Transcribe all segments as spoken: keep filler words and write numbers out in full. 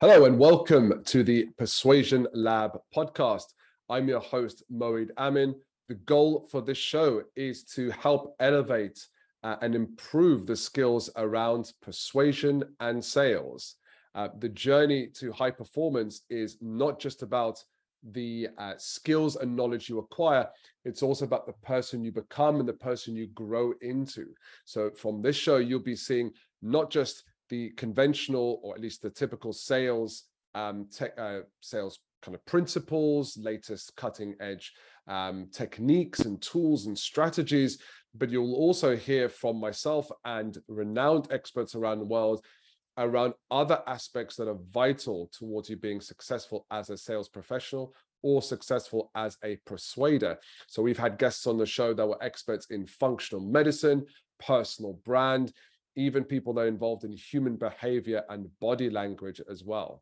Hello and welcome to the Persuasion Lab podcast. I'm your host, Moeed Amin. The goal for this show is to help elevate uh, and improve the skills around persuasion and sales. Uh, the journey to high performance is not just about the uh, skills and knowledge you acquire. It's also about the person you become and the person you grow into. So from this show, you'll be seeing not just the conventional, or at least the typical sales, um, tech, uh, sales kind of principles, latest cutting edge um, techniques and tools and strategies, but you'll also hear from myself and renowned experts around the world around other aspects that are vital towards you being successful as a sales professional or successful as a persuader. So we've had guests on the show that were experts in functional medicine, personal brand, even people that are involved in human behavior and body language as well.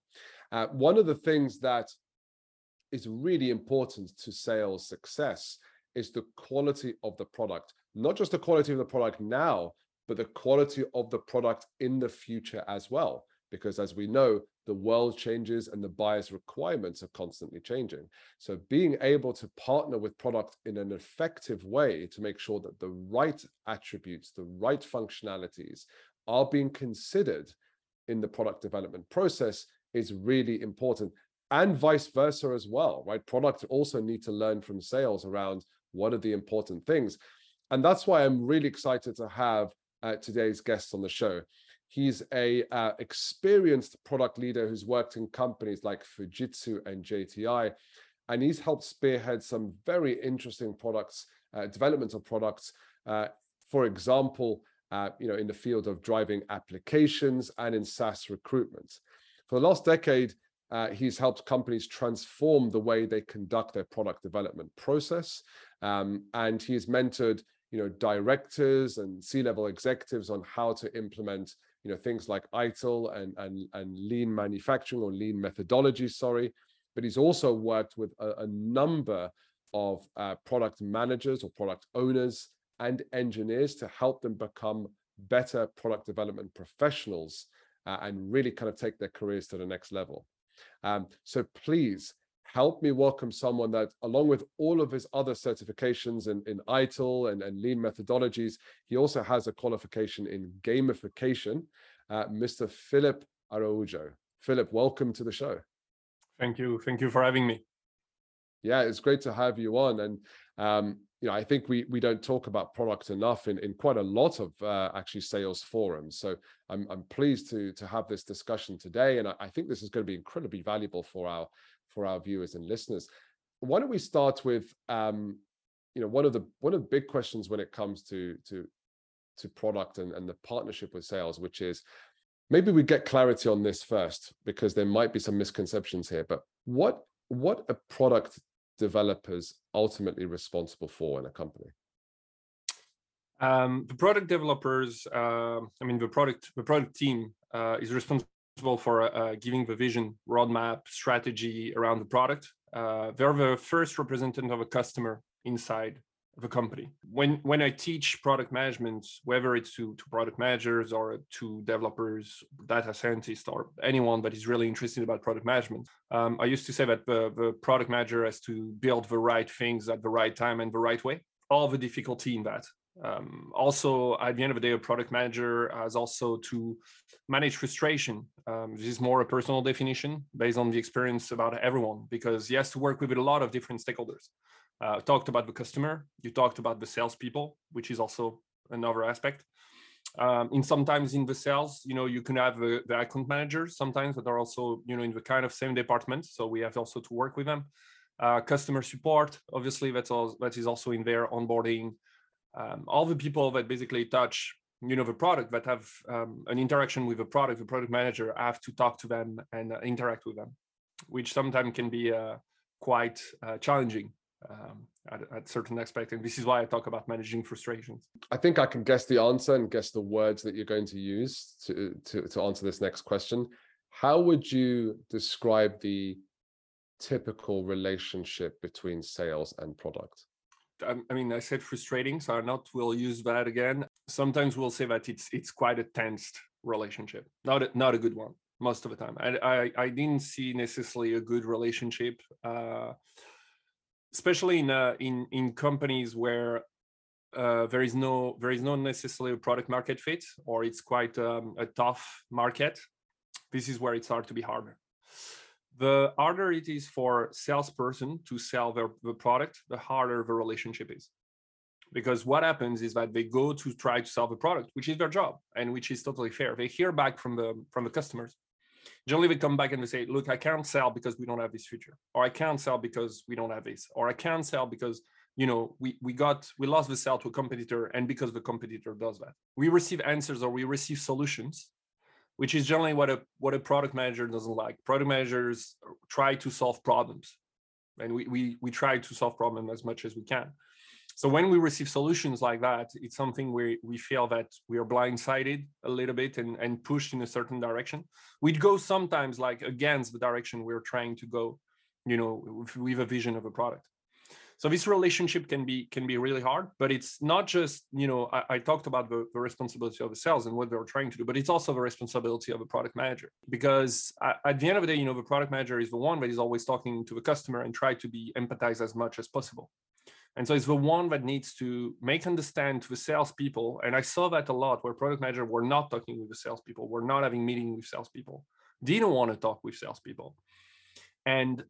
Uh, one of the things that is really important to sales success is the quality of the product, not just the quality of the product now, but the quality of the product in the future as well. Because as we know, the world changes and the buyer's requirements are constantly changing. So being able to partner with product in an effective way to make sure that the right attributes, the right functionalities are being considered in the product development process is really important, and vice versa as well, right? Products also need to learn from sales around what are the important things. And that's why I'm really excited to have uh, today's guest on the show. He's a uh, experienced product leader who's worked in companies like Fujitsu and J T I, and he's helped spearhead some very interesting products, uh, developmental products, uh, for example, uh, you know, in the field of driving applications and in SaaS recruitment. For the last decade, uh, he's helped companies transform the way they conduct their product development process, um, and he's mentored, you know, directors and C-level executives on how to implement you know, things like I T I L and, and, and lean manufacturing or lean methodology, sorry. But he's also worked with a, a number of uh, product managers or product owners and engineers to help them become better product development professionals uh, and really kind of take their careers to the next level. Um, so please help me welcome someone that, along with all of his other certifications in, in I T I L and, and lean methodologies, he also has a qualification in gamification, uh, Mister Philip Araujo. Philip, welcome to the show. Thank you. Thank you for having me. Yeah, it's great to have you on. And, um, you know, I think we we don't talk about product enough in, in quite a lot of uh, actually sales forums. So I'm, I'm pleased to, to have this discussion today. And I, I think this is going to be incredibly valuable for our for our viewers and listeners. Why don't we start with, um, you know, one of the one of the big questions when it comes to to to product and, and the partnership with sales, which is maybe we get clarity on this first, because there might be some misconceptions here. But what what are product developers ultimately responsible for in a company? Um, the product developers, uh, I mean, the product the product team uh, is responsible. for uh, giving the vision, roadmap, strategy around the product. Uh, they're the first representative of a customer inside the company. When when I teach product management, whether it's to, to product managers or to developers, data scientists, or anyone that is really interested about product management, um, I used to say that the, the product manager has to build the right things at the right time and the right way. All the difficulty in that. Um, also, at the end of the day, a product manager has also to manage frustration. Um, this is more a personal definition based on the experience about everyone, because he has to work with a lot of different stakeholders. Uh, talked about the customer, you talked about the salespeople, which is also another aspect. Um, and sometimes in the sales, you know, you can have uh, the account managers sometimes that are also, you know, in the kind of same department. So we have also to work with them. Uh, customer support, obviously, that's all, that is also in their onboarding. Um, all the people that basically touch, you know, the product, that have um, an interaction with the product, the product manager have to talk to them and uh, interact with them, which sometimes can be uh, quite uh, challenging um, at, at certain aspects. And this is why I talk about managing frustrations. I think I can guess the answer and guess the words that you're going to use to to, to answer this next question. How would you describe the typical relationship between sales and product? I mean, I said frustrating, so I'm not, we'll use that again. Sometimes we'll say that it's it's quite a tensed relationship, not a, not a good one. most of the time. I I, I didn't see necessarily a good relationship, uh, especially in uh, in in companies where uh, there is no there is not necessarily a product market fit, or it's quite um, a tough market. This is where it starts to be harder. The harder it is for salesperson to sell their the product, the harder the relationship is. Because what happens is that they go to try to sell the product, which is their job and which is totally fair. They hear back from the from the customers. Generally, they come back and they say, look, I can't sell because we don't have this feature, or I can't sell because we don't have this, or I can't sell because, you know, we we got we lost the sale to a competitor, and because the competitor does that. We receive answers, or we receive solutions, which is generally what a what a product manager doesn't like. Product managers try to solve problems, and we we we try to solve problems as much as we can. So when we receive solutions like that, it's something where we feel that we are blindsided a little bit and, and pushed in a certain direction. We'd go sometimes like against the direction we're trying to go, you know, with a vision of a product. So this relationship can be can be really hard, but it's not just, you know, I, I talked about the, the responsibility of the sales and what they're trying to do, but it's also the responsibility of a product manager. Because at the end of the day, you know, the product manager is the one that is always talking to the customer and try to be empathized as much as possible. And so it's the one that needs to make understand to the salespeople. And I saw that a lot where product managers were not talking with the salespeople, were not having meetings with salespeople, didn't want to talk with salespeople, and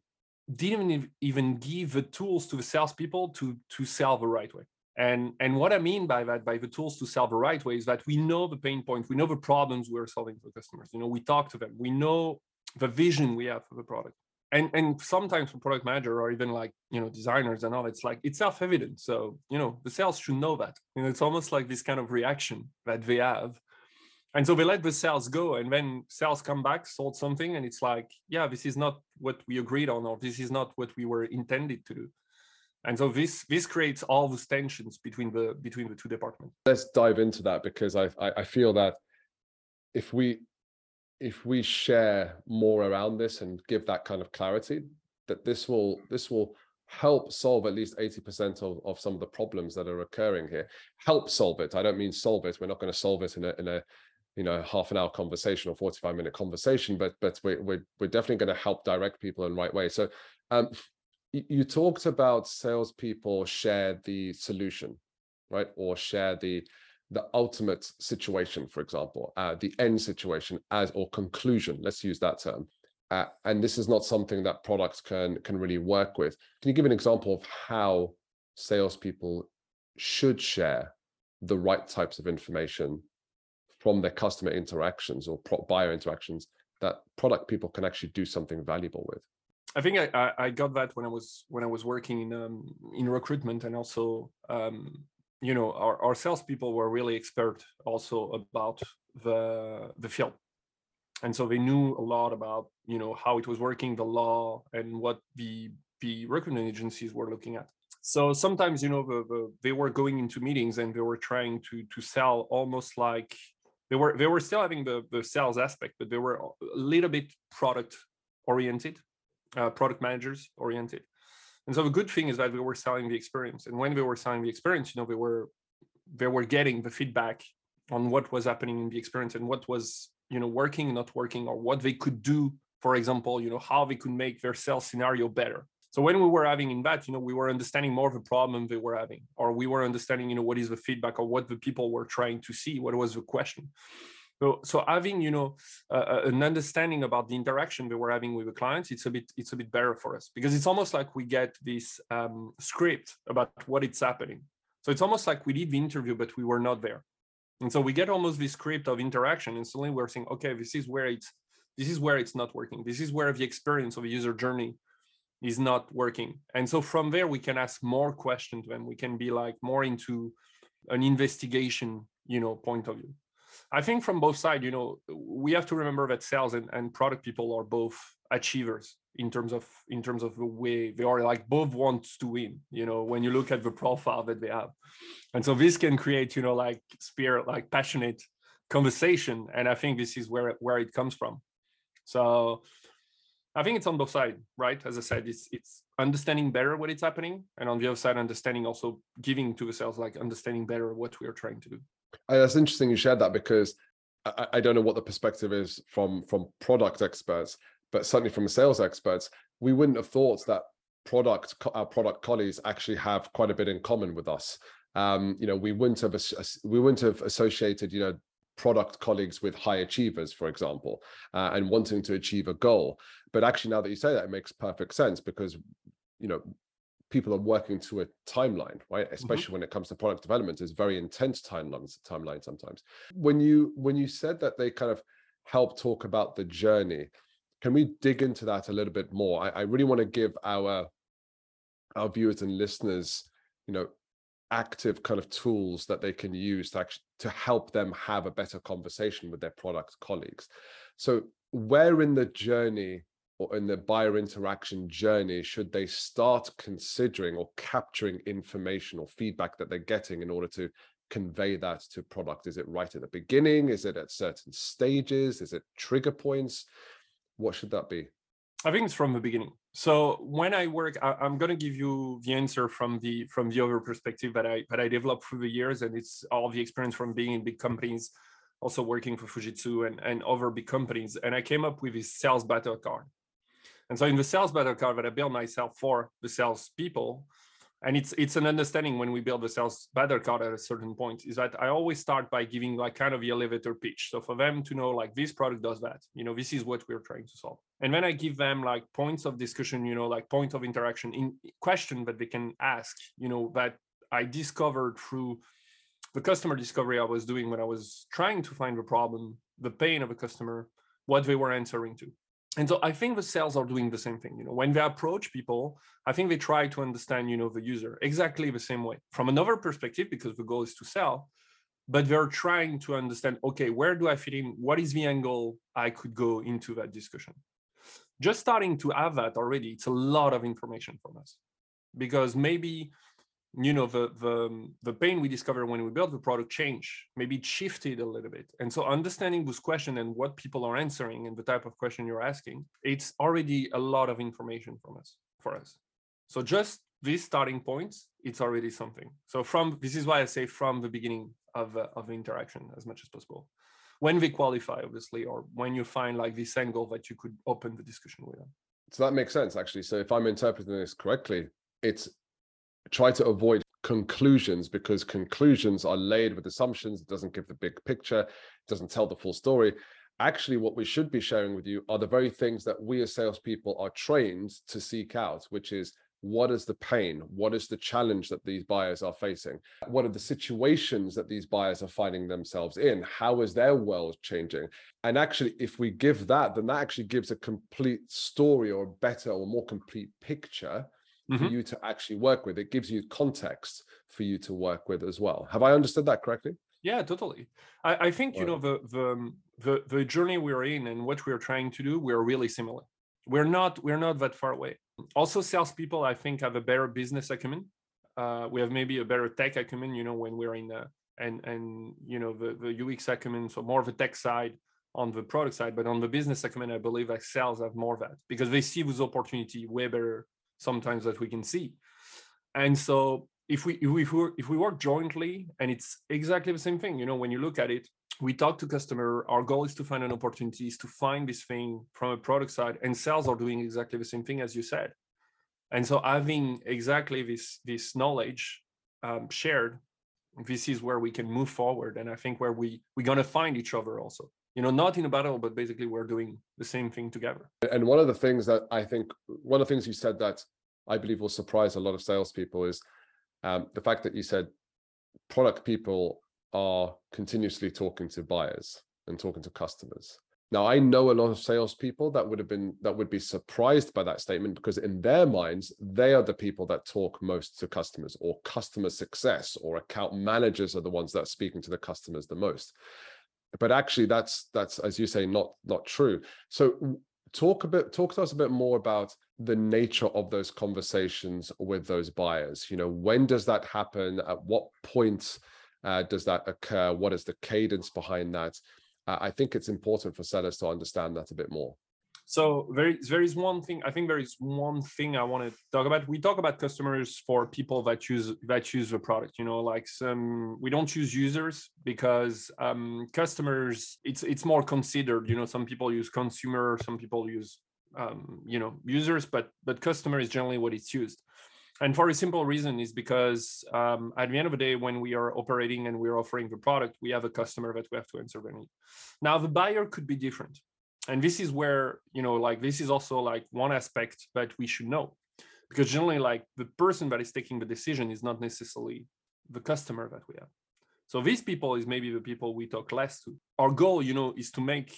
didn't even give the tools to the salespeople to, to sell the right way. And, and what I mean by that, by the tools to sell the right way, is that we know the pain points, we know the problems we're solving for customers. You know, we talk to them, we know the vision we have for the product. And and sometimes for product manager or even like, you know, designers and all, it's like, it's self-evident. So, you know, the sales should know that. And it's almost like this kind of reaction that they have. And so they let the sales go, and then sales come back, sold something, and it's like, yeah, this is not what we agreed on, or this is not what we were intended to do. And so this this creates all those tensions between the between the two departments. Let's dive into that, because I I, I feel that if we if we share more around this and give that kind of clarity, that this will this will help solve at least eighty percent of, of some of the problems that are occurring here. Help solve it. I don't mean solve it. We're not going to solve it in a in a you know half an hour conversation or forty-five minute conversation, but but we, we're we're definitely going to help direct people in the right way. So um, you talked about salespeople share the solution, right? Or share the the ultimate situation, for example, uh, the end situation as or conclusion, let's use that term. Uh, and this is not something that products can can really work with. Can you give an example of how salespeople should share the right types of information from their customer interactions or pro- buyer interactions that product people can actually do something valuable with? I think I, I got that when I was when I was working in um, in recruitment, and also um, you know, our, our salespeople were really expert also about the the field. And so they knew a lot about, you know, how it was working, the law, and what the, the recruitment agencies were looking at. So sometimes, you know, the, the, they were going into meetings and they were trying to to sell almost like they were they were still having the, the sales aspect, but they were a little bit product oriented, uh, product managers oriented. And so the good thing is that we were selling the experience. And when we were selling the experience, you know, we were they were getting the feedback on what was happening in the experience and what was, you know, working, not working, or what they could do, for example, you know, how they could make their sales scenario better. So when we were having in that, you know, we were understanding more of the problem they were having, or we were understanding, you know, what is the feedback, or what the people were trying to see, what was the question. So, so having, you know, uh, an understanding about the interaction we were having with the clients, it's a bit, it's a bit better for us, because it's almost like we get this um, script about what it's happening. So it's almost like we did the interview, but we were not there. And so we get almost this script of interaction, and suddenly we're saying, okay, this is where it's, this is where it's not working. This is where the experience of a user journey is not working. And so from there, we can ask more questions when we can be like more into an investigation, you know, point of view. I think from both sides, you know, we have to remember that sales and, and product people are both achievers in terms of in terms of the way they are, like both want to win, you know, when you look at the profile that they have. And so this can create, you know, like spirit, like passionate conversation. And I think this is where, where it comes from. So I think it's on both sides, right? As I said, it's it's understanding better what is happening. And on the other side, understanding also giving to the sales, like understanding better what we are trying to do. And that's interesting you shared that, because I, I don't know what the perspective is from from product experts, but certainly from sales experts, we wouldn't have thought that product our product colleagues actually have quite a bit in common with us. Um, you know, we wouldn't have we wouldn't have associated, you know, product colleagues with high achievers, for example, uh, and wanting to achieve a goal. But actually, now that you say that, it makes perfect sense, because, you know, people are working to a timeline, right? Especially mm-hmm. when it comes to product development, there's very intense timelines, timeline sometimes. When you when you said that they kind of help talk about the journey, can we dig into that a little bit more? I, I really want to give our our viewers and listeners, you know, active kind of tools that they can use to actually, to help them have a better conversation with their product colleagues. So where in the journey or in the buyer interaction journey should they start considering or capturing information or feedback that they're getting in order to convey that to product? Is it right at the beginning? Is it at certain stages? Is it trigger points? What should that be? I think it's from the beginning. So when I work, I, I'm going to give you the answer from the from the other perspective that I that I developed through the years, and it's all the experience from being in big companies, also working for Fujitsu and, and other big companies. And I came up with this sales battle card. And so in the sales battle card that I built myself for the sales people, and it's it's an understanding when we build the sales battle card at a certain point, is that I always start by giving like kind of the elevator pitch. So for them to know, like, this product does that, you know, this is what we're trying to solve. And then I give them like points of discussion, you know, like point of interaction in question that they can ask, you know, that I discovered through the customer discovery I was doing when I was trying to find the problem, the pain of a customer, what they were answering to. And so I think the sales are doing the same thing. You know, when they approach people, I think they try to understand, you know, the user exactly the same way from another perspective, because the goal is to sell, but they're trying to understand, okay, where do I fit in? What is the angle I could go into that discussion? Just starting to have that already, it's a lot of information from us, because maybe, you know, the, the, the pain we discovered when we built the product changed, maybe it shifted a little bit. And so understanding this question and what people are answering and the type of question you're asking, it's already a lot of information from us, for us. So just these starting points, it's already something. So from, this is why I say from the beginning of, uh, of interaction as much as possible. When we qualify, obviously, or when you find like this angle that you could open the discussion with them. So that makes sense, actually. So if I'm interpreting this correctly, it's try to avoid conclusions, because conclusions are laid with assumptions. It doesn't give the big picture. It doesn't tell the full story. Actually, what we should be sharing with you are the very things that we as salespeople are trained to seek out, which is, what is the pain? What is the challenge that these buyers are facing? What are the situations that these buyers are finding themselves in? How is their world changing? And actually, if we give that, then that actually gives a complete story, or a better or more complete picture for mm-hmm. you to actually work with. It gives you context for you to work with as well. Have I understood that correctly? Yeah, totally. I, I think, wow. you know, the, the the the journey we're in and what we're trying to do, we're really similar. We're not we're not that far away. Also, salespeople, I think, have a better business acumen. Uh, we have maybe a better tech acumen, you know, when we're in the, and, and you know, the, the U X acumen, so more of the tech side on the product side, but on the business acumen, I believe that sales have more of that, because they see this opportunity way better sometimes that we can see. And so if we if we if we work jointly, and it's exactly the same thing, you know, when you look at it, we talk to customer, our goal is to find an opportunity, is to find this thing from a product side, and sales are doing exactly the same thing, as you said. And so having exactly this this knowledge um, shared, this is where we can move forward. And I think where we we're going to find each other also, you know, not in a battle, but basically we're doing the same thing together. And one of the things that I think, one of the things you said that I believe will surprise a lot of salespeople is um, the fact that you said product people are continuously talking to buyers and talking to customers. Now, I know a lot of salespeople that would have been, that would be surprised by that statement, because in their minds, they are the people that talk most to customers, or customer success or account managers are the ones that are speaking to the customers the most. But actually, that's that's as you say, not not true. So talk a bit, talk to us a bit more about the nature of those conversations with those buyers. You know, when does that happen? At what point uh, does that occur? What is the cadence behind that? Uh, I think it's important for sellers to understand that a bit more. So there is, there is one thing, I think there is one thing I want to talk about. We talk about customers for people that use that use the product, you know, like some, we don't use users because um, customers, it's it's more considered, you know, some people use consumer, some people use, um, you know, users, but but customer is generally what it's used. And for a simple reason is because um, at the end of the day, when we are operating and we're offering the product, we have a customer that we have to answer their need. Now, the buyer could be different. And this is where, you know, like this is also like one aspect that we should know, because generally like the person that is taking the decision is not necessarily the customer that we have. So these people is maybe the people we talk less to. Our goal, you know, is to make,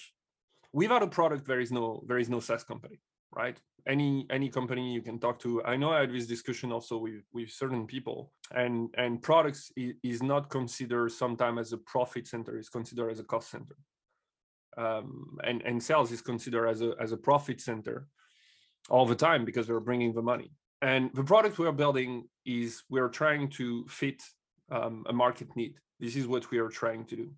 without a product, there is no, there is no SaaS company, right? Any, any company you can talk to. I know I had this discussion also with, with certain people, and, and products is, is not considered sometimes as a profit center, it's considered as a cost center. Um, and, and sales is considered as a as a profit center all the time because they're bringing the money. And the product we are building is we're trying to fit um, a market need. This is what we are trying to do.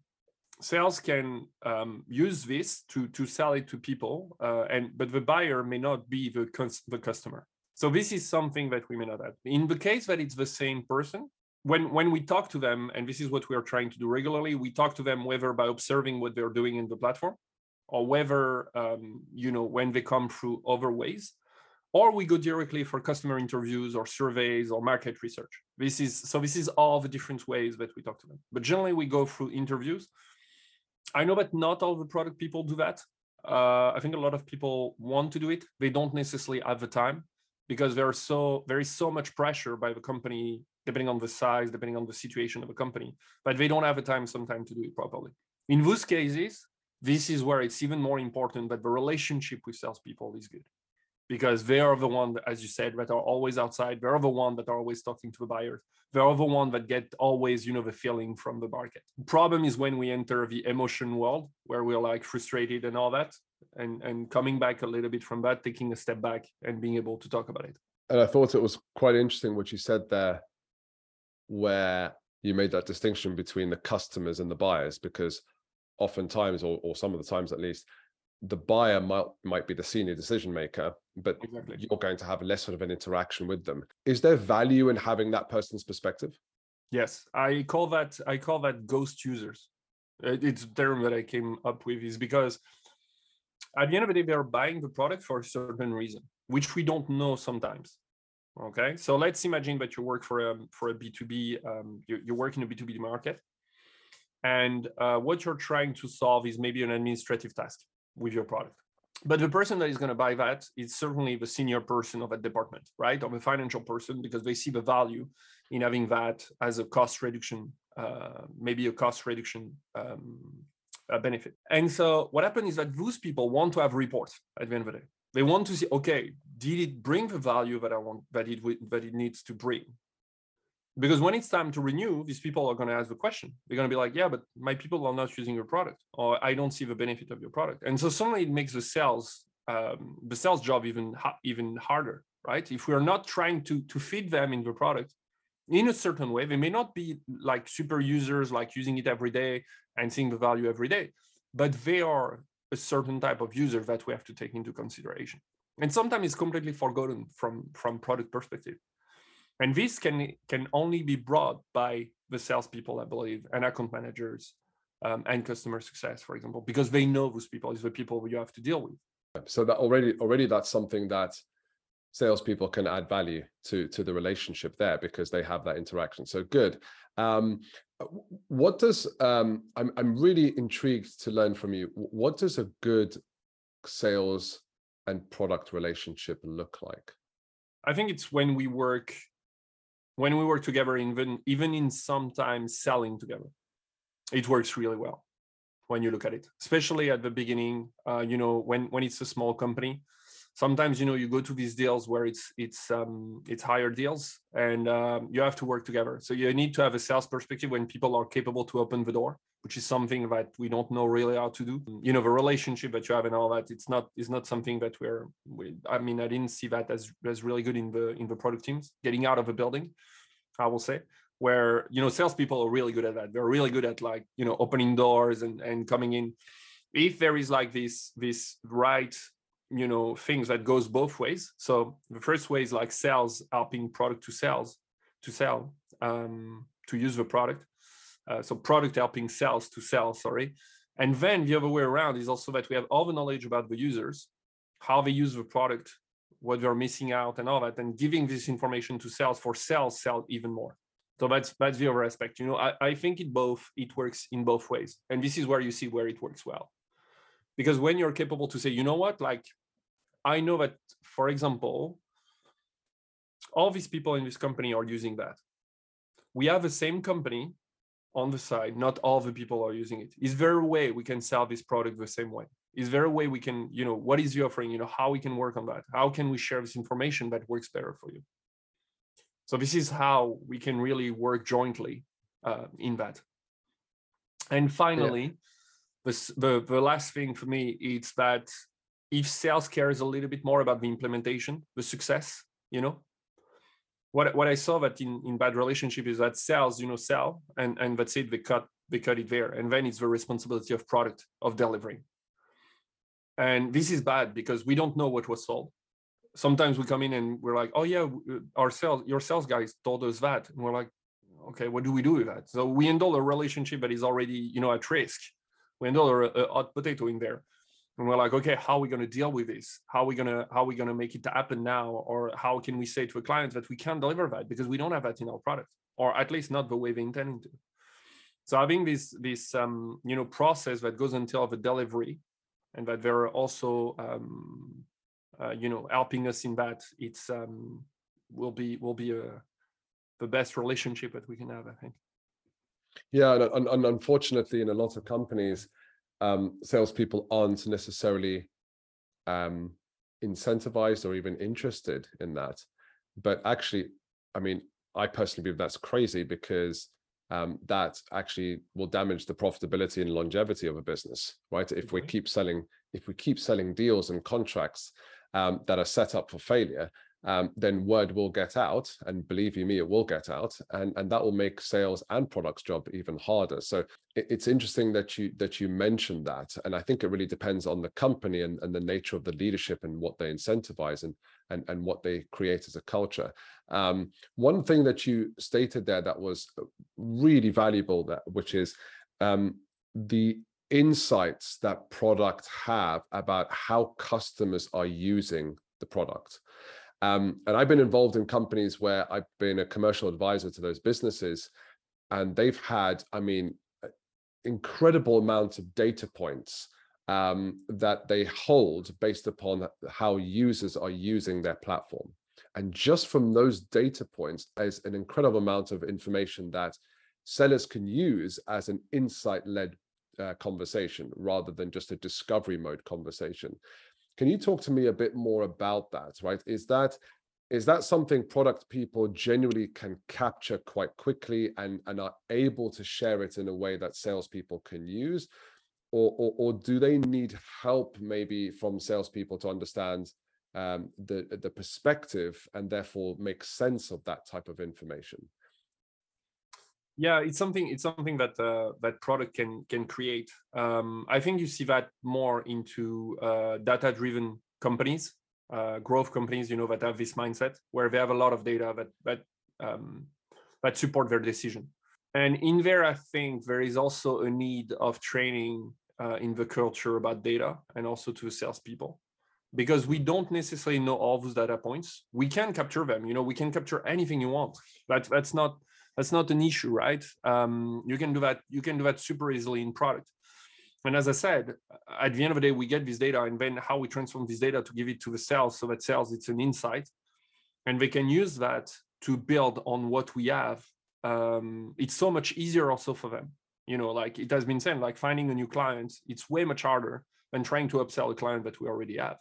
Sales can um, use this to to sell it to people, uh, and but the buyer may not be the cons- the customer. So this is something that we may not have. In the case that it's the same person, When when we talk to them, and this is what we are trying to do regularly, we talk to them whether by observing what they're doing in the platform, or whether, um, you know, when they come through other ways, or we go directly for customer interviews or surveys or market research. This is so this is all the different ways that we talk to them. But generally, we go through interviews. I know that not all the product people do that. Uh, I think a lot of people want to do it. They don't necessarily have the time because there are so there is so much pressure by the company, depending on the size, depending on the situation of a company, but they don't have the time sometimes to do it properly. In those cases, this is where it's even more important that the relationship with salespeople is good, because they are the one, that, as you said, that are always outside. They are the one that are always talking to the buyers. They are the one that get always, you know, the feeling from the market. The problem is when we enter the emotion world, where we're like frustrated and all that, and, and coming back a little bit from that, taking a step back and being able to talk about it. And I thought it was quite interesting what you said there, where you made that distinction between the customers and the buyers, because oftentimes, or, or some of the times at least, the buyer might might be the senior decision maker, but exactly, you're going to have less sort of an interaction with them. Is there value in having that person's perspective? Yes, I call that I call that ghost users. It's a term that I came up with, is because at the end of the day, they are buying the product for a certain reason, which we don't know sometimes. Okay, so let's imagine that you work for a for a B two B, um, you, you work in a B two B market, and uh, what you're trying to solve is maybe an administrative task with your product. But the person that is going to buy that is certainly the senior person of that department, right, or the financial person, because they see the value in having that as a cost reduction, uh, maybe a cost reduction um, a benefit. And so what happens is that those people want to have reports at the end of the day. They want to see, okay, did it bring the value that I want, that it that it needs to bring? Because when it's time to renew, these people are going to ask the question. They're going to be like, yeah, but my people are not using your product, or I don't see the benefit of your product. And so suddenly it makes the sales um, the sales job even even harder, right? If we are not trying to to feed them in the product in a certain way, they may not be like super users, like using it every day and seeing the value every day, but they are a certain type of user that we have to take into consideration. And sometimes it's completely forgotten from, from product perspective. And this can, can only be brought by the salespeople, I believe, and account managers um, and customer success, for example, because they know those people is the people you have to deal with. So that already, already that's something that salespeople can add value to, to the relationship there, because they have that interaction. So good. Um, what does, um, I'm, I'm really intrigued to learn from you. What does a good sales and product relationship look like? I think it's when we work, when we work together, even, even in sometimes selling together, it works really well when you look at it, especially at the beginning, uh, you know, when, when it's a small company. Sometimes, you know, you go to these deals where it's it's um, it's higher deals, and um, you have to work together. So you need to have a sales perspective when people are capable to open the door, which is something that we don't know really how to do. You know, the relationship that you have and all that, it's not it's not something that we're. We, I mean, I didn't see that as as really good in the in the product teams. Getting out of a building, I will say, where you know salespeople are really good at that. They're really good at like you know opening doors and and coming in. If there is like this this right you know, things that goes both ways. So the first way is like sales, helping product to sales, to sell, um, to use the product. Uh, so product helping sales to sell, sorry. And then the other way around is also that we have all the knowledge about the users, how they use the product, what they're missing out and all that, and giving this information to sales for sales sell even more. So that's that's the other aspect. You know, I, I think it both it works in both ways. And this is where you see where it works well. Because when you're capable to say, you know what, like, I know that, for example, all these people in this company are using that. We have the same company on the side, not all the people are using it. Is there a way we can sell this product the same way? Is there a way we can, you know, what is the offering? You know, how we can work on that? How can we share this information that works better for you? So this is how we can really work jointly uh, in that. And finally, yeah. the, the, the last thing for me is that if sales cares a little bit more about the implementation, the success, you know, what what I saw that in, in bad relationship is that sales, you know, sell and, and that's it, they cut, they cut it there. And then it's the responsibility of product, of delivering. And this is bad because we don't know what was sold. Sometimes we come in and we're like, oh yeah, our sales, your sales guys told us that. And we're like, okay, what do we do with that? So we handle a relationship that is already, you know, at risk. We handle a, a hot potato in there. And we're like, okay, how are we going to deal with this? How are we going to, how are we going to make it happen now? Or how can we say to a client that we can't deliver that because we don't have that in our product, or at least not the way they intended to. So having this, this, um, you know, process that goes until the delivery and that they're also, um, uh, you know, helping us in that, it's, um, will be, will be a, the best relationship that we can have, I think. Yeah. And, and unfortunately in a lot of companies, Um, salespeople aren't necessarily um, incentivized or even interested in that. But actually, I mean, I personally believe that's crazy because um, that actually will damage the profitability and longevity of a business, right? If we keep selling, if we keep selling deals and contracts um, that are set up for failure, um, then word will get out, and believe you me, it will get out, and and that will make sales and products job even harder. So it, it's interesting that you that you mentioned that, and I think it really depends on the company and, and the nature of the leadership and what they incentivize and and and what they create as a culture. Um, one thing that you stated there that was really valuable, that which is um, the insights that products have about how customers are using the product. Um, and I've been involved in companies where I've been a commercial advisor to those businesses, and they've had, I mean, incredible amounts of data points um, that they hold based upon how users are using their platform. And just from those data points is an incredible amount of information that sellers can use as an insight-led uh, conversation rather than just a discovery mode conversation. Can you talk to me a bit more about that, right? Is that is that something product people genuinely can capture quite quickly and, and are able to share it in a way that salespeople can use? Or, or, or do they need help maybe from salespeople to understand um, the, the perspective and therefore make sense of that type of information? Yeah, it's something. It's something that uh, that product can can create. Um, I think you see that more into uh, data-driven companies, uh, growth companies. You know, that have this mindset where they have a lot of data that that um, that support their decision. And in there, I think there is also a need of training uh, in the culture about data and also to salespeople, because we don't necessarily know all those data points. We can capture them. You know, we can capture anything you want. That that's not. That's not an issue, right? Um, you can do that. You can do that super easily in product. And as I said, at the end of the day, we get this data, and then how we transform this data to give it to the sales, so that sales it's an insight, and they can use that to build on what we have. Um, it's so much easier also for them. You know, like it has been said, like finding a new client, it's way much harder than trying to upsell a client that we already have,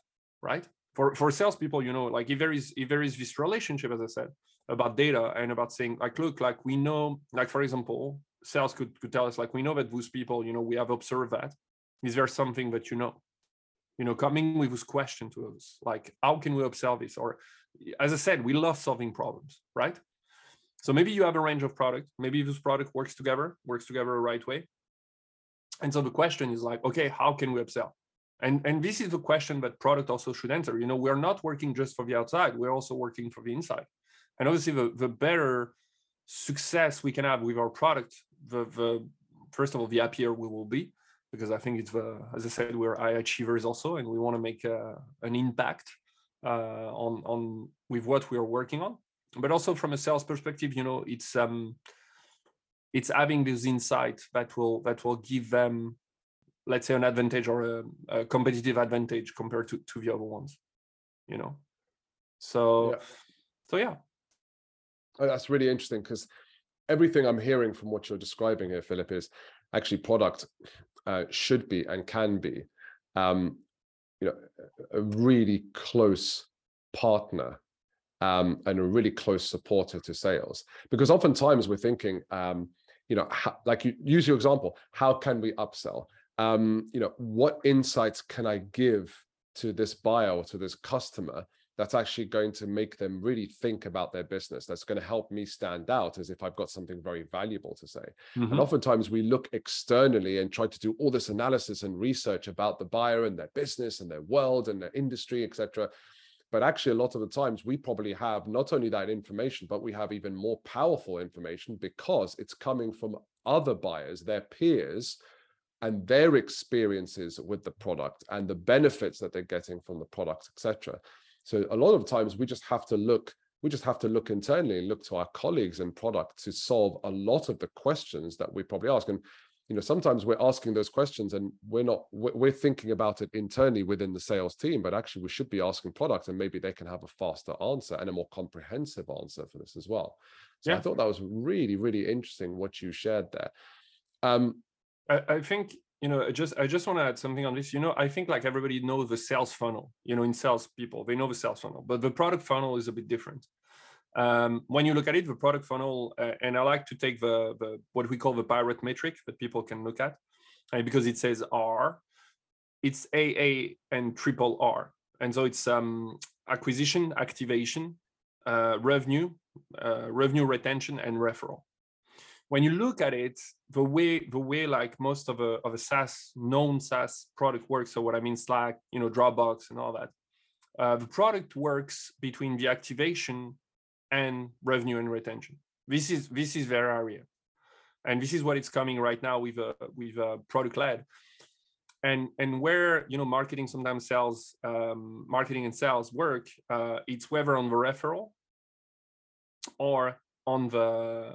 right? For for salespeople, you know, like if there is if there is this relationship, as I said, about data and about saying like, look, like we know, like, for example, sales could, could tell us like, we know that those people, you know, we have observed that. Is there something that, you know, you know, coming with this question to us, like, how can we upsell this? Or as I said, we love solving problems, right? So maybe you have a range of product, maybe this product works together, works together the right way. And so the question is like, okay, how can we upsell? And, and this is the question that product also should answer. You know, we're not working just for the outside. We're also working for the inside. And obviously, the, the better success we can have with our product, the, the first of all, the happier we will be, because I think it's, the, as I said, we're high achievers also, and we want to make uh, an impact uh, on, on with what we are working on. But also from a sales perspective, you know, it's um, it's having this insight that will that will give them, let's say, an advantage or a, a competitive advantage compared to, to the other ones, you know. So, yeah. so yeah. Oh, that's really interesting, because everything I'm hearing from what you're describing here, Philip, is actually product uh, should be and can be, um, you know, a really close partner um, and a really close supporter to sales. Because oftentimes we're thinking, um, you know, how, like you use your example, how can we upsell? Um, you know, what insights can I give to this buyer or to this customer that's actually going to make them really think about their business, that's going to help me stand out as if I've got something very valuable to say. Mm-hmm. And oftentimes we look externally and try to do all this analysis and research about the buyer and their business and their world and their industry, et cetera. But actually, a lot of the times we probably have not only that information, but we have even more powerful information because it's coming from other buyers, their peers, and their experiences with the product and the benefits that they're getting from the product, et cetera. So a lot of times we just have to look, we just have to look internally and look to our colleagues in product to solve a lot of the questions that we probably ask. And, you know, sometimes we're asking those questions and we're not, we're thinking about it internally within the sales team, but actually we should be asking product, and maybe they can have a faster answer and a more comprehensive answer for this as well. So yeah. I thought that was really, really interesting what you shared there. Um, I, I think... You know, I just I just want to add something on this. You know, I think like everybody knows the sales funnel, you know, in sales people, they know the sales funnel, but the product funnel is a bit different. Um, when you look at it, the product funnel, uh, and I like to take the, the what we call the pirate metric that people can look at, uh, because it says R, it's A A and triple R. And so it's um, acquisition, activation, uh, revenue, uh, revenue retention, and referral. When you look at it, the way the way like most of a of a SaaS known SaaS product works, so what I mean, Slack, you know, Dropbox, and all that, uh, the product works between the activation and revenue and retention. This is this is their area, and this is what it's coming right now with a with a product led, and and where you know marketing sometimes sales um, marketing and sales work. Uh, it's whether on the referral or on the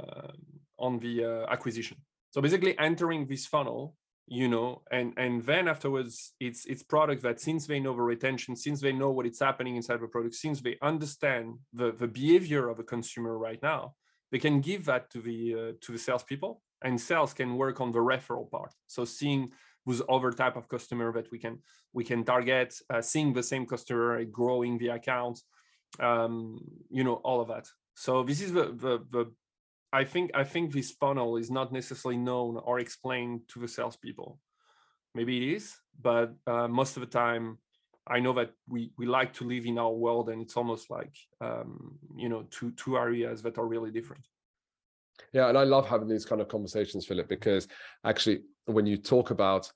on the uh, acquisition. So basically entering this funnel, you know, and, and then afterwards it's it's product that since they know the retention, since they know what it's happening inside the product, since they understand the, the behavior of a consumer right now, they can give that to the uh, to the salespeople, and sales can work on the referral part. So seeing who's other type of customer that we can we can target, uh, seeing the same customer, growing the account, um, you know, all of that. So this is the the, the I think I think this funnel is not necessarily known or explained to the salespeople. Maybe it is, but uh, most of the time, I know that we we like to live in our world, and it's almost like um, you know two two areas that are really different. Yeah, and I love having these kind of conversations, Philip, because actually, when you talk about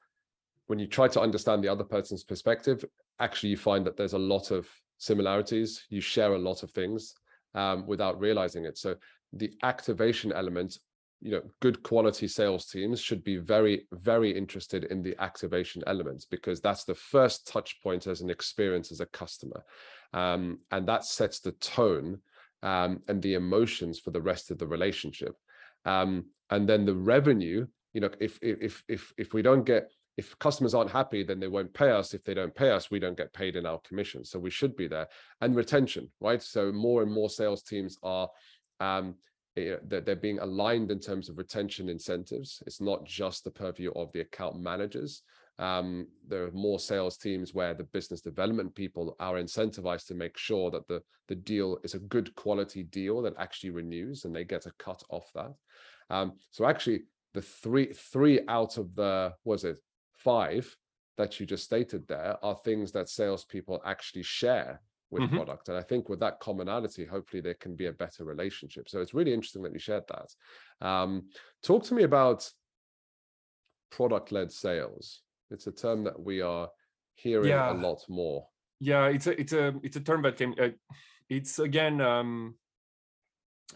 when you try to understand the other person's perspective, actually you find that there's a lot of similarities. You share a lot of things um, without realizing it. So the activation element, you know, good quality sales teams should be very, very interested in the activation elements, because that's the first touch point as an experience as a customer. Um, and that sets the tone um, and the emotions for the rest of the relationship. Um, and then the revenue, you know, if, if, if, if we don't get, if customers aren't happy, then they won't pay us. If they don't pay us, we don't get paid in our commission. So we should be there. And retention, right? So more and more sales teams are, Um, they're, they're being aligned in terms of retention incentives. It's not just the purview of the account managers. Um, there are more sales teams where the business development people are incentivized to make sure that the, the deal is a good quality deal that actually renews, and they get a cut off that. Um, so actually, the three three out of the, what is it, five that you just stated there are things that salespeople actually share with mm-hmm. product. And I think with that commonality, hopefully there can be a better relationship. So it's really interesting that you shared that. Um, talk to me about product-led sales. It's a term that we are hearing yeah. a lot more. Yeah, it's a it's a it's a term that came. Uh, it's again, um,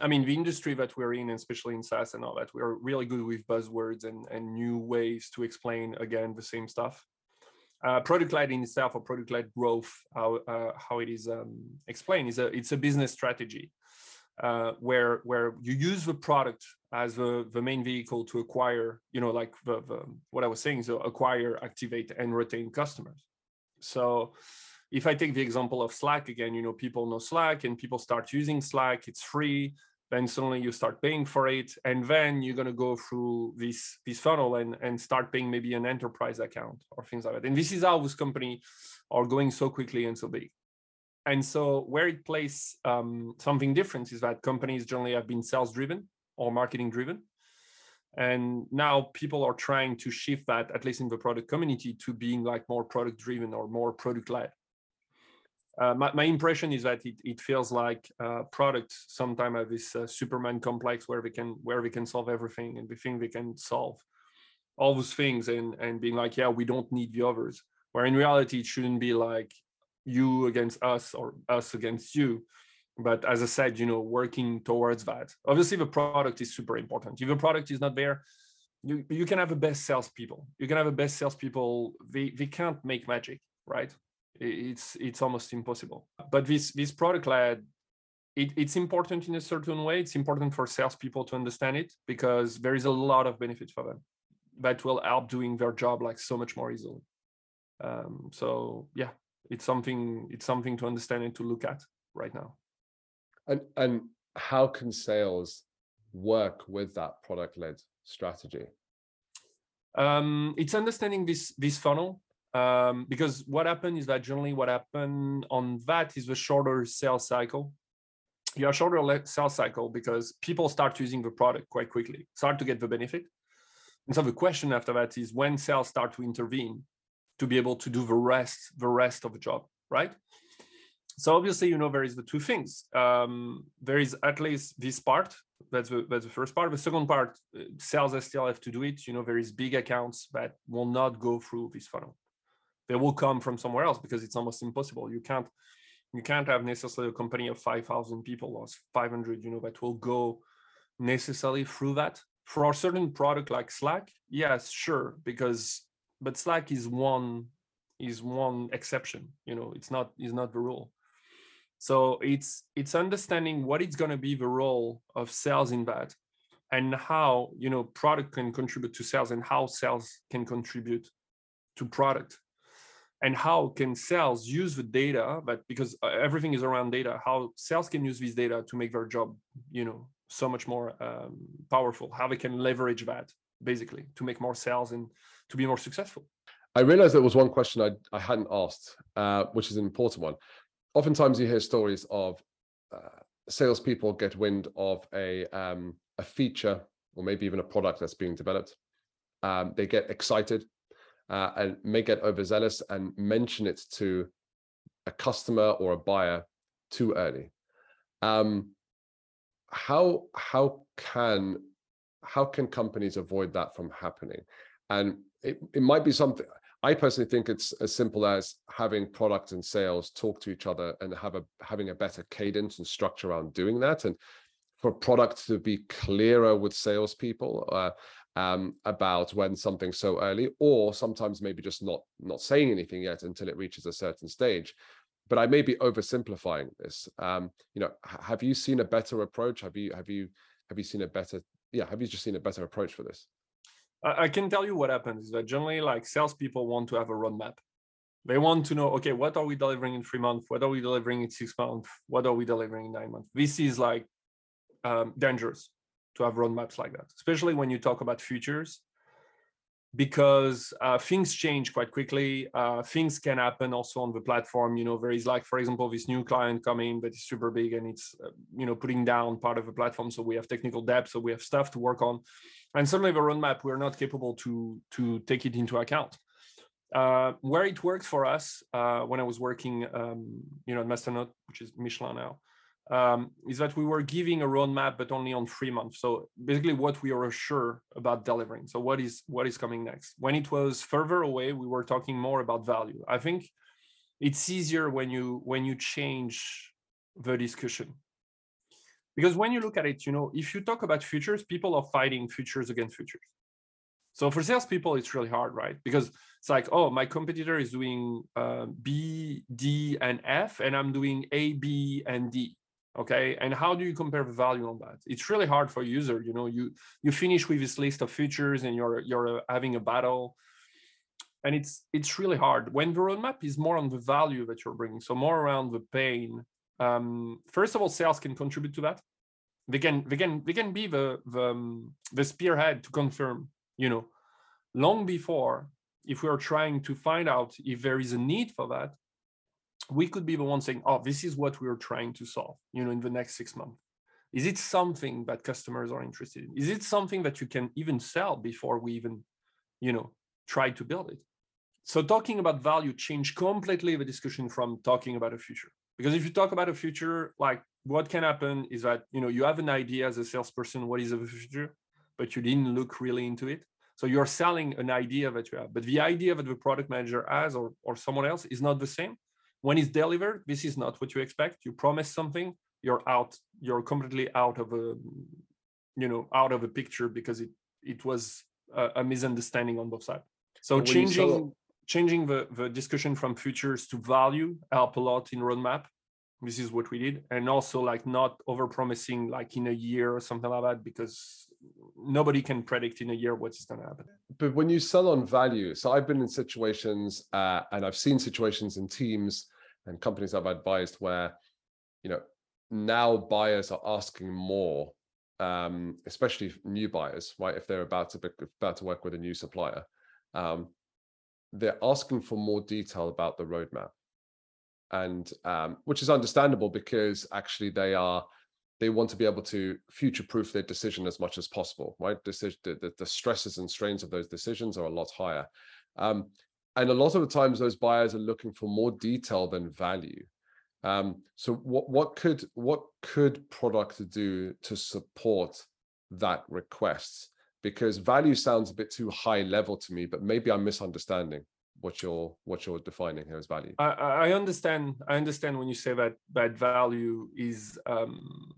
I mean, the industry that we're in, especially in SaaS and all that, we are really good with buzzwords and and new ways to explain again the same stuff. Uh, product-led in itself, or product-led growth, how uh, how it is um, explained, is a it's a business strategy uh, where where you use the product as the, the main vehicle to acquire, you know, like the, the what I was saying, so acquire, activate, and retain customers. So if I take the example of Slack again, you know, people know Slack and people start using Slack, it's free, then suddenly you start paying for it. And then you're going to go through this, this funnel and, and start paying maybe an enterprise account or things like that. And this is how this company are going so quickly and so big. And so where it plays um, something different is that companies generally have been sales driven or marketing driven. And now people are trying to shift that, at least in the product community, to being like more product driven or more product led. Uh, my, my impression is that it, it feels like uh, products sometimes have this uh, Superman complex where we can where we can solve everything and we think we can solve all those things and, and being like, yeah, we don't need the others. Where in reality, it shouldn't be like you against us or us against you. But as I said, you know, working towards that. Obviously, the product is super important. If the product is not there, you, you can have the best salespeople. You can have the best salespeople. They, they can't make magic, right? It's it's almost impossible. But this this product led, it, it's important in a certain way. It's important for salespeople to understand it because there is a lot of benefit for them that will help doing their job like so much more easily. Um, so yeah, it's something it's something to understand and to look at right now. And and how can sales work with that product led strategy? Um, it's understanding this this funnel. Um, because what happened is that generally what happened on that is the shorter sales cycle. You have shorter sales cycle because people start using the product quite quickly, start to get the benefit. And so the question after that is when sales start to intervene to be able to do the rest, the rest of the job, right? So obviously, you know, there is the two things. Um, there is at least this part. That's the, that's the first part. The second part, sales still have to do it. You know, there is big accounts that will not go through this funnel. They will come from somewhere else because it's almost impossible. You can't, you can't have necessarily a company of five thousand people or five hundred, you know, that will go necessarily through that. For a certain product like Slack, yes, sure, because but Slack is one is one exception. You know, it's not is not the rule. So it's it's understanding what it's going to be the role of sales in that, and how you know product can contribute to sales, and how sales can contribute to product. And how can sales use the data, but because everything is around data, how sales can use this data to make their job, you know, so much more um, powerful, how they can leverage that, basically, to make more sales and to be more successful. I realized there was one question I, I hadn't asked, uh, which is an important one. Oftentimes you hear stories of uh, salespeople get wind of a, um, a feature or maybe even a product that's being developed. Um, they get excited. Uh, and may get overzealous and mention it to a customer or a buyer too early. Um, how how can how can companies avoid that from happening? And it, it might be something. I personally think it's as simple as having product and sales talk to each other and have a having a better cadence and structure around doing that, and for product to be clearer with salespeople. Uh, Um, about when something's so early, or sometimes maybe just not not saying anything yet until it reaches a certain stage. But I may be oversimplifying this. Um, you know, have you seen a better approach? Have you have you have you seen a better yeah? Have you just seen a better approach for this? I can tell you what happens is that generally, like salespeople want to have a roadmap. They want to know, okay, what are we delivering in three months? What are we delivering in six months? What are we delivering in nine months? This is like um, dangerous. To have roadmaps like that, especially when you talk about futures, because uh, things change quite quickly. Uh, things can happen also on the platform. You know, there is like, for example, this new client coming that is super big and it's, uh, you know, putting down part of the platform. So we have technical debt, so we have stuff to work on. And suddenly the roadmap, we're not capable to, to take it into account. Uh, where it worked for us, uh, when I was working, um, you know, at Masternaut, which is Michelin now, um, is that we were giving a roadmap, but only on three months. So basically what we are sure about delivering. So what is what is coming next? When it was further away, we were talking more about value. I think it's easier when you when you change the discussion. Because when you look at it, you know, if you talk about futures, people are fighting futures against futures. So for salespeople, it's really hard, right? Because it's like, oh, my competitor is doing uh, B, D, and F, and I'm doing A, B, and D, okay? And how do you compare the value on that? It's really hard for a user, you know, you you finish with this list of features and you're you're having a battle, and it's it's really hard. When the roadmap is more on the value that you're bringing, so more around the pain. Um, first of all, sales can contribute to that. They can they can they can be the the, um, the spearhead to confirm. You know, long before, if we are trying to find out if there is a need for that, we could be the one saying, oh, this is what we are trying to solve, you know, in the next six months. Is it something that customers are interested in? Is it something that you can even sell before we even, you know, try to build it? So talking about value changed completely the discussion from talking about a future. Because if you talk about a future, like what can happen is that, you know, you have an idea as a salesperson, what is the future? But you didn't look really into it. So you're selling an idea that you have, but the idea that the product manager has or, or someone else is not the same. When it's delivered, this is not what you expect. You promise something, you're out, you're completely out of a, you know, out of a picture because it, it was a, a misunderstanding on both sides. So when changing sell- changing the, the discussion from futures to value helped a lot in roadmap. This is what we did. And also like not over-promising like in a year or something like that, because nobody can predict in a year what's going to happen. But when you sell on value, so I've been in situations uh, and I've seen situations in teams and companies I've advised where, you know, now buyers are asking more, um, especially new buyers, right? If they're about to, be, about to work with a new supplier, um, they're asking for more detail about the roadmap. And um, which is understandable because actually they are, they want to be able to future-proof their decision as much as possible, right? Deci- the, the stresses and strains of those decisions are a lot higher. Um, and a lot of the times those buyers are looking for more detail than value. Um, so what, what could what could product do to support that request? Because value sounds a bit too high level to me, but maybe I'm misunderstanding what you're what you're defining here as value. I, I understand. I understand when you say that that value is um,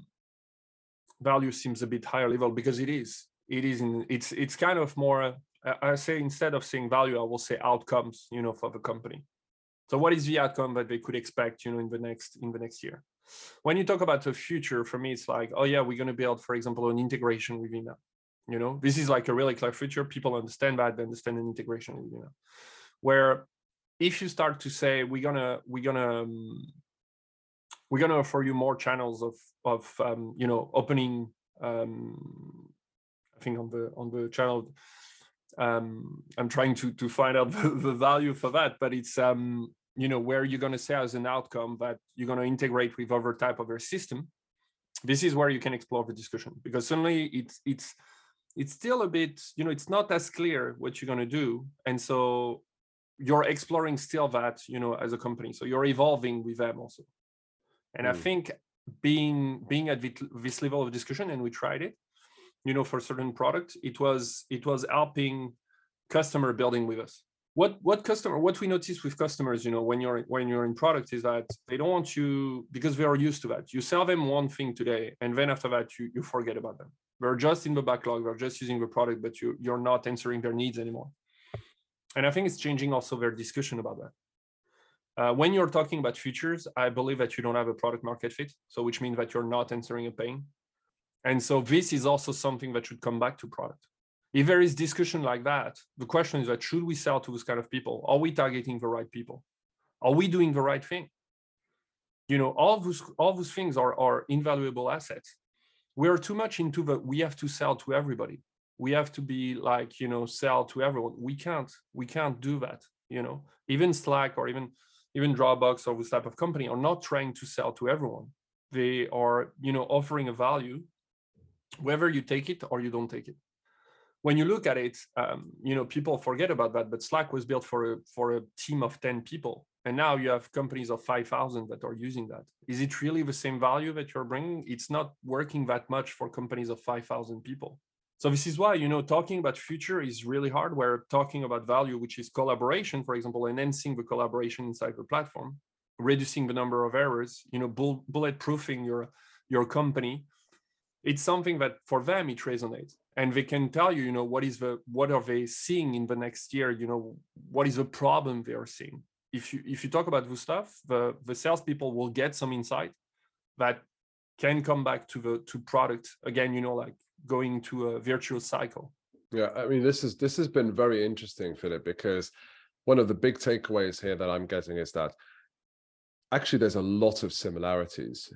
value seems a bit higher level because it is. It is. In, it's it's kind of more. Uh, I say instead of saying value, I will say outcomes. You know, for the company. So what is the outcome that they could expect? You know, in the next in the next year. When you talk about the future, for me, it's like, oh yeah, we're going to build, for example, an integration with Vina. You know, this is like a really clear future. People understand that. They understand an integration with Vina. Where if you start to say we're gonna we're gonna um, we're gonna offer you more channels of of um, you know opening um, I think on the on the channel um, I'm trying to to find out the, the value for that, but it's um, you know where you're gonna say as an outcome that you're gonna integrate with other type of your system. This is where you can explore the discussion because suddenly it's it's it's still a bit you know it's not as clear what you're gonna do, and so you're exploring still that, you know, as a company. So you're evolving with them also. And mm. I think being being at this level of discussion, and we tried it, you know, for certain products, it was it was helping customer building with us. What what customer what we notice with customers, you know, when you're when you're in product is that they don't want you because they are used to that. You sell them one thing today, and then after that you you forget about them. They're just in the backlog, they're just using the product, but you you're not answering their needs anymore. And I think it's changing also their discussion about that. Uh, when you're talking about futures, I believe that you don't have a product market fit, so which means that you're not answering a pain. And so this is also something that should come back to product. If there is discussion like that, the question is that should we sell to this kind of people? Are we targeting the right people? Are we doing the right thing? You know, all those, all those things are, are invaluable assets. We are too much into the, we have to sell to everybody. We have to be like, you know, sell to everyone. We can't, we can't do that, you know, even Slack or even, even Dropbox or this type of company are not trying to sell to everyone. They are, you know, offering a value, whether you take it or you don't take it. When you look at it, um, you know, people forget about that, but Slack was built for a, for a team of ten people. And now you have companies of five thousand that are using that. Is it really the same value that you're bringing? It's not working that much for companies of five thousand people. So this is why, you know, talking about future is really hard. We're talking about value, which is collaboration, for example, enhancing the collaboration inside the platform, reducing the number of errors, you know, bull- bulletproofing your, your company. It's something that for them, it resonates. And they can tell you, you know, what is the, what are they seeing in the next year? You know, what is the problem they are seeing? If you, if you talk about this stuff, the, the salespeople will get some insight that can come back to the, to product again, you know, like going to a virtuous cycle. Yeah. I mean, this is, this has been very interesting, Philip, because one of the big takeaways here that I'm getting is that actually there's a lot of similarities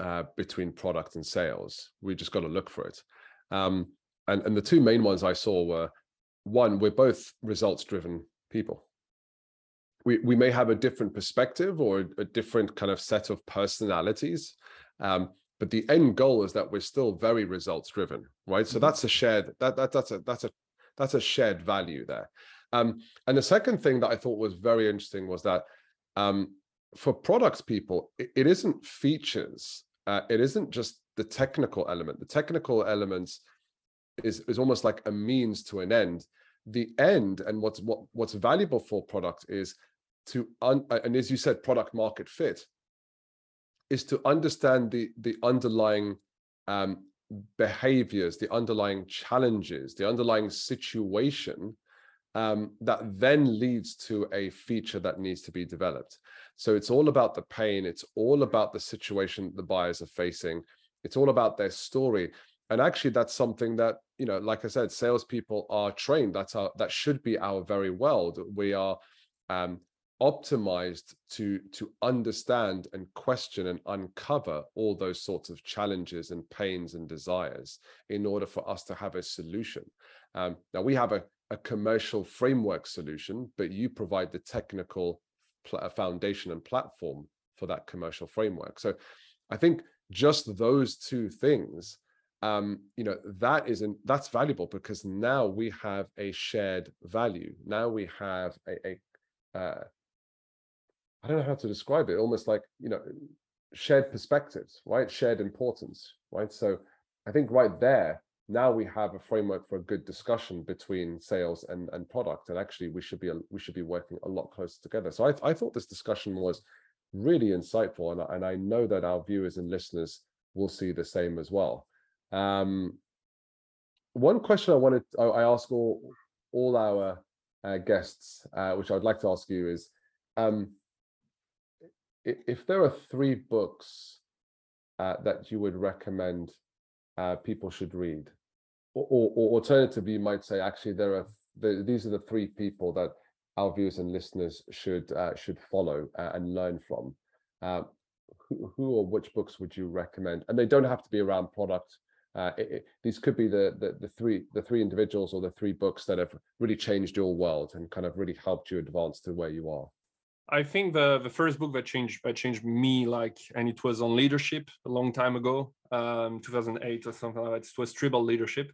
uh, between product and sales. We just got to look for it. Um, And, and the two main ones I saw were, one, we're both results-driven people. We we may have a different perspective or a different kind of set of personalities, um, but the end goal is that we're still very results-driven, right? So that's a shared that that that's a that's a that's a shared value there. Um, and the second thing that I thought was very interesting was that um, for product people, it, it isn't features, uh, it isn't just the technical element. The technical elements is is almost like a means to an end. The end and what's what what's valuable for product is to un, and as you said, product market fit is to understand the the underlying um behaviors, the underlying challenges, the underlying situation um that then leads to a feature that needs to be developed. So it's all about the pain, it's all about the situation the buyers are facing, it's all about their story. And actually, that's something that, you know, like I said, salespeople are trained. That's our, that should be our very world. We are um, optimized to to understand and question and uncover all those sorts of challenges and pains and desires in order for us to have a solution. Um, now, we have a, a commercial framework solution, but you provide the technical pl- foundation and platform for that commercial framework. So I think just those two things, um you know, that isn't that's valuable, because now we have a shared value. Now we have a, a uh I don't know how to describe it, almost like, you know, shared perspectives, right? Shared importance, right? So I think right there now we have a framework for a good discussion between sales and and product, and actually we should be we should be working a lot closer together. So I, I thought this discussion was really insightful, and, and I know that our viewers and listeners will see the same as well. Um, one question I wanted, I, I ask all, all our uh, guests, uh, which I'd like to ask you is, um, if, if there are three books uh, that you would recommend uh, people should read, or, or, or alternatively, you might say, actually, there are the, these are the three people that our viewers and listeners should uh, should follow uh, and learn from. Uh, who, who or which books would you recommend? And they don't have to be around product. Uh, it, it, these could be the, the the three the three individuals or the three books that have really changed your world and kind of really helped you advance to where you are. I think the the first book that changed that changed me, like, and it was on leadership a long time ago, um, two thousand eight or something like that. It was Tribal Leadership.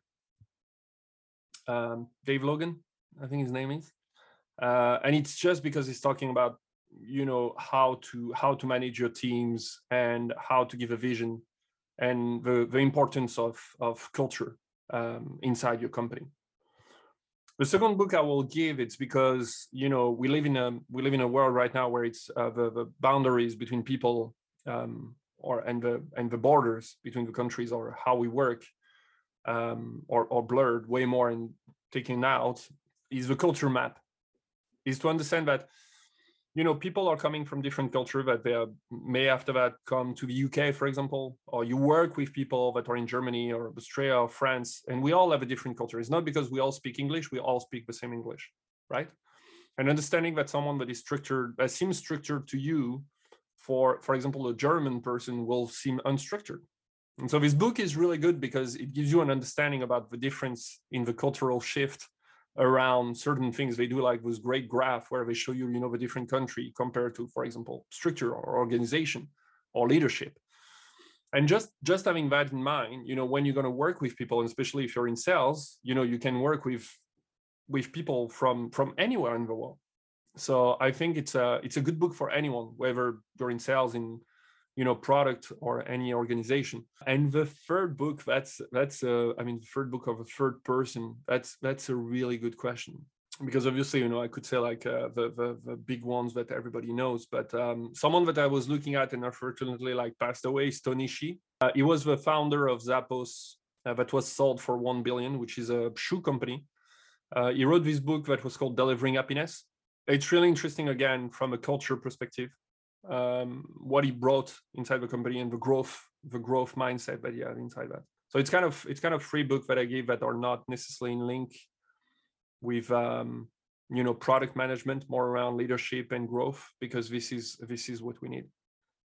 Um, Dave Logan, I think his name is, uh, and it's just because he's talking about, you know, how to how to manage your teams and how to give a vision, and the, the importance of, of culture um, inside your company. The second book I will give, it's because, you know, we live in a we live in a world right now where it's uh, the, the boundaries between people um, or and the and the borders between the countries or how we work um, or or blurred way more and taken out, is the culture map. Is to understand that, you know, people are coming from different cultures that they are, may after that come to the U K, for example, or you work with people that are in Germany or Australia or France, and we all have a different culture. It's not because we all speak English, we all speak the same English, right? And understanding that someone that is structured, that seems structured to you, for, for example, a German person will seem unstructured. And so this book is really good because it gives you an understanding about the difference in the cultural shift around certain things. They do like this great graph where they show you, you know, the different country compared to, for example, structure or organization or leadership. And just just having that in mind, you know, when you're going to work with people, and especially if you're in sales, you know, you can work with with people from from anywhere in the world. So I think it's a it's a good book for anyone, whether you're in sales, in you know product, or any organization. And the third book, that's that's uh, I mean the third book of a third person. That's that's a really good question, because obviously you know I could say like uh, the, the the big ones that everybody knows, but um, someone that I was looking at and unfortunately like passed away is Tony Hsieh. Uh, he was the founder of Zappos uh, that was sold for one billion, which is a shoe company. Uh, he wrote this book that was called Delivering Happiness. It's really interesting, again, from a culture perspective, um, what he brought inside the company and the growth, the growth mindset that he had inside that. So it's kind of it's kind of three books that I gave that are not necessarily in link with um, you know product management, more around leadership and growth, because this is this is what we need.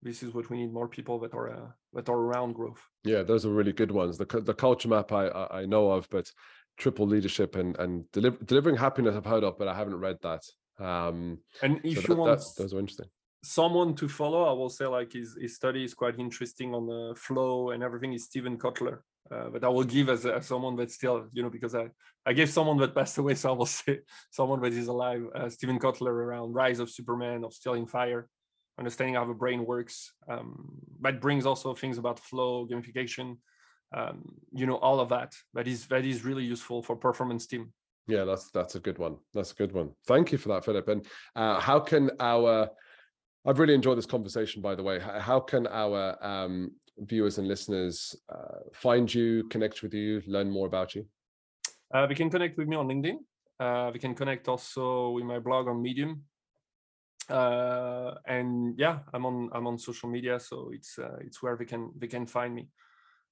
This is what we need, more people that are uh, that are around growth. Yeah, those are really good ones. The the culture map I I know of, but Triple Leadership and and deliver, Delivering Happiness I've heard of, but I haven't read that. Um, and if so that, you want that, those are interesting. Someone to follow, I will say like his, his study is quite interesting on the flow and everything, is Steven Kotler. Uh, but I will give as, a, as someone that still, you know, because I, I gave someone that passed away, so I will say someone that is alive, uh, Steven Kotler, around Rise of Superman, of Stealing Fire, understanding how the brain works. Um, that brings also things about flow, gamification, um, you know, all of that. That is that is really useful for performance team. Yeah, that's that's a good one. That's a good one. Thank you for that, Philip. And uh, how can our, I've really enjoyed this conversation, by the way. How can our um, viewers and listeners uh, find you, connect with you, learn more about you? Uh, they can connect with me on LinkedIn. Uh, they can connect also with my blog on Medium. Uh, and yeah, I'm on I'm on social media, so it's uh, it's where they can they can find me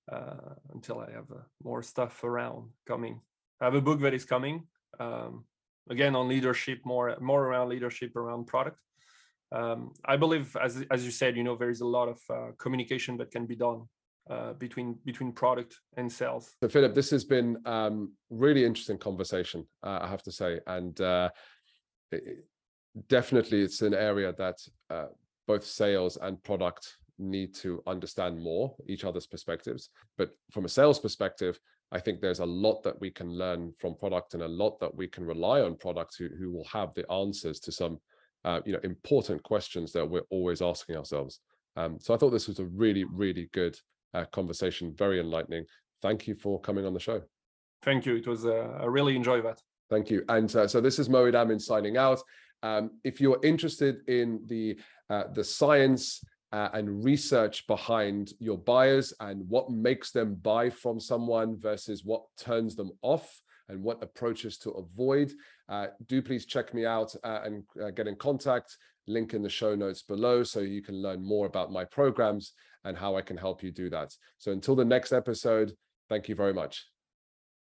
uh, until I have uh, more stuff around coming. I have a book that is coming, um, again, on leadership, more more around leadership, around product. Um, I believe, as as you said, you know, there is a lot of uh, communication that can be done uh, between between product and sales. So, Philip, this has been um, really interesting conversation, uh, I have to say, and uh, it, definitely it's an area that uh, both sales and product need to understand more, each other's perspectives. But from a sales perspective, I think there's a lot that we can learn from product and a lot that we can rely on products who, who will have the answers to some uh, you know, important questions that we're always asking ourselves. Um, so I thought this was a really, really good uh, conversation, very enlightening. Thank you for coming on the show. Thank you. It was, uh, I really enjoyed that. Thank you. And uh, so this is Moeed Amin signing out. Um, if you're interested in the uh, the science Uh, and research behind your buyers and what makes them buy from someone versus what turns them off and what approaches to avoid, uh, do please check me out uh, and uh, get in contact. Link in the show notes below so you can learn more about my programs and how I can help you do that. So until the next episode, thank you very much.